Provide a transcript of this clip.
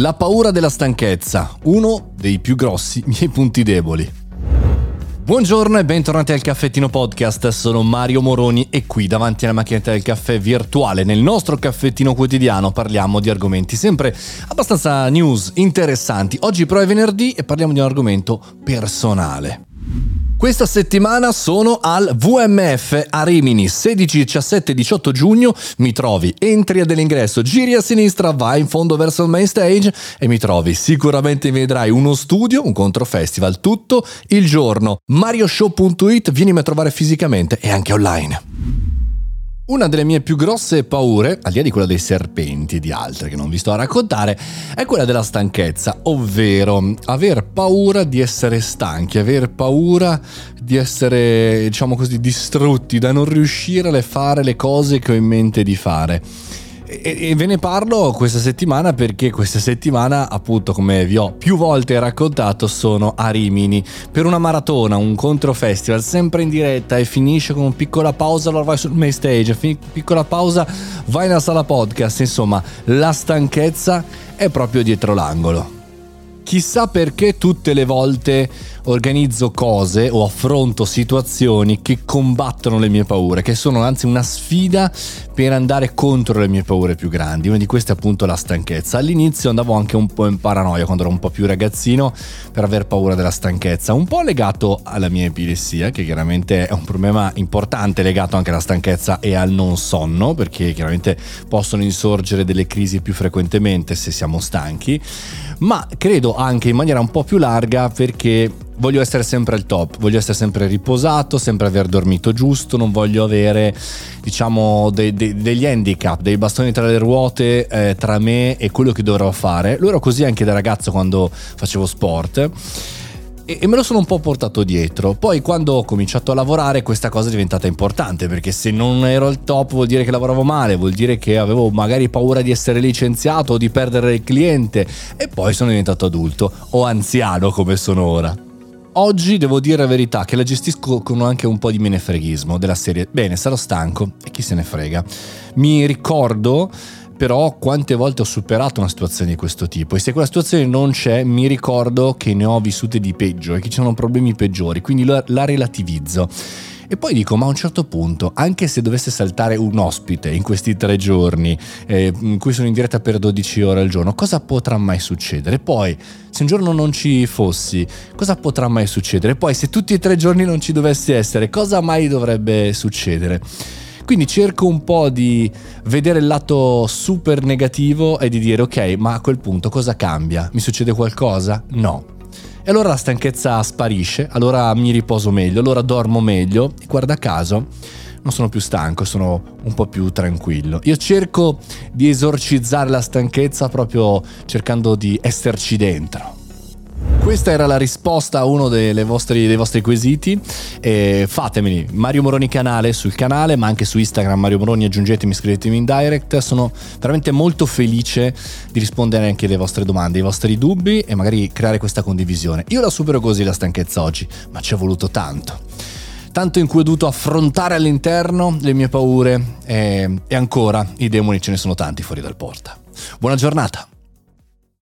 La paura della stanchezza, uno dei più grossi miei punti deboli. Buongiorno e bentornati al Caffettino Podcast, sono Mario Moroni e qui davanti alla macchinetta del caffè virtuale nel nostro caffettino quotidiano parliamo di argomenti sempre abbastanza news interessanti. Oggi però è venerdì e parliamo di un argomento personale. Questa settimana sono al WMF a Rimini, 16, 17, 18 giugno, mi trovi, entri dell'ingresso, giri a sinistra, vai in fondo verso il main stage e mi trovi, sicuramente mi vedrai uno studio, un controfestival, tutto il giorno. MarioShow.it, vienimi a trovare fisicamente e anche online. Una delle mie più grosse paure, al di là di quella dei serpenti e di altre che non vi sto a raccontare, è quella della stanchezza, ovvero aver paura di essere stanchi, aver paura di essere, diciamo così, distrutti, da non riuscire a fare le cose che ho in mente di fare. E ve ne parlo questa settimana perché questa settimana, appunto, come vi ho più volte raccontato, sono a Rimini per una maratona, un controfestival sempre in diretta e finisce con una piccola pausa, allora vai sul main stage, piccola pausa, vai nella sala podcast, insomma la stanchezza è proprio dietro l'angolo. Chissà perché tutte le volte organizzo cose o affronto situazioni che combattono le mie paure, che sono anzi una sfida per andare contro le mie paure più grandi. Una di queste è appunto la stanchezza. All'inizio andavo anche un po' in paranoia quando ero un po' più ragazzino per aver paura della stanchezza, un po' legato alla mia epilessia, che chiaramente è un problema importante legato anche alla stanchezza e al non sonno, perché chiaramente possono insorgere delle crisi più frequentemente se siamo stanchi, ma credo anche in maniera un po' più larga perché voglio essere sempre al top, voglio essere sempre riposato, sempre aver dormito giusto, non voglio avere, diciamo, degli handicap, dei bastoni tra le ruote tra me e quello che dovrò fare. Lo ero così anche da ragazzo quando facevo sport e me lo sono un po' portato dietro. Poi quando ho cominciato a lavorare questa cosa è diventata importante, perché se non ero al top vuol dire che lavoravo male, vuol dire che avevo magari paura di essere licenziato o di perdere il cliente, e poi sono diventato adulto o anziano come sono ora. Oggi devo dire la verità che la gestisco con anche un po' di menefreghismo, della serie bene, sarò stanco e chi se ne frega. Mi ricordo però quante volte ho superato una situazione di questo tipo, e se quella situazione non c'è mi ricordo che ne ho vissute di peggio e che ci sono problemi peggiori, quindi la relativizzo. E poi dico, ma a un certo punto, anche se dovesse saltare un ospite in questi 3 giorni, in cui sono in diretta per 12 ore al giorno, cosa potrà mai succedere? Poi, se un giorno non ci fossi, cosa potrà mai succedere? Poi, se tutti e 3 giorni non ci dovessi essere, cosa mai dovrebbe succedere? Quindi cerco un po' di vedere il lato super negativo e di dire, ok, ma a quel punto cosa cambia? Mi succede qualcosa? No. E allora la stanchezza sparisce, allora mi riposo meglio, allora dormo meglio e guarda caso non sono più stanco, sono un po' più tranquillo. Io cerco di esorcizzare la stanchezza proprio cercando di esserci dentro. Questa era la risposta a uno dei vostri quesiti, fatemeli, Mario Moroni canale sul canale, ma anche su Instagram Mario Moroni, aggiungetemi, scrivetemi in direct, sono veramente molto felice di rispondere anche alle vostre domande, ai vostri dubbi e magari creare questa condivisione. Io la supero così la stanchezza oggi, ma ci è voluto tanto in cui ho dovuto affrontare all'interno le mie paure e ancora i demoni ce ne sono tanti fuori dal porta. Buona giornata!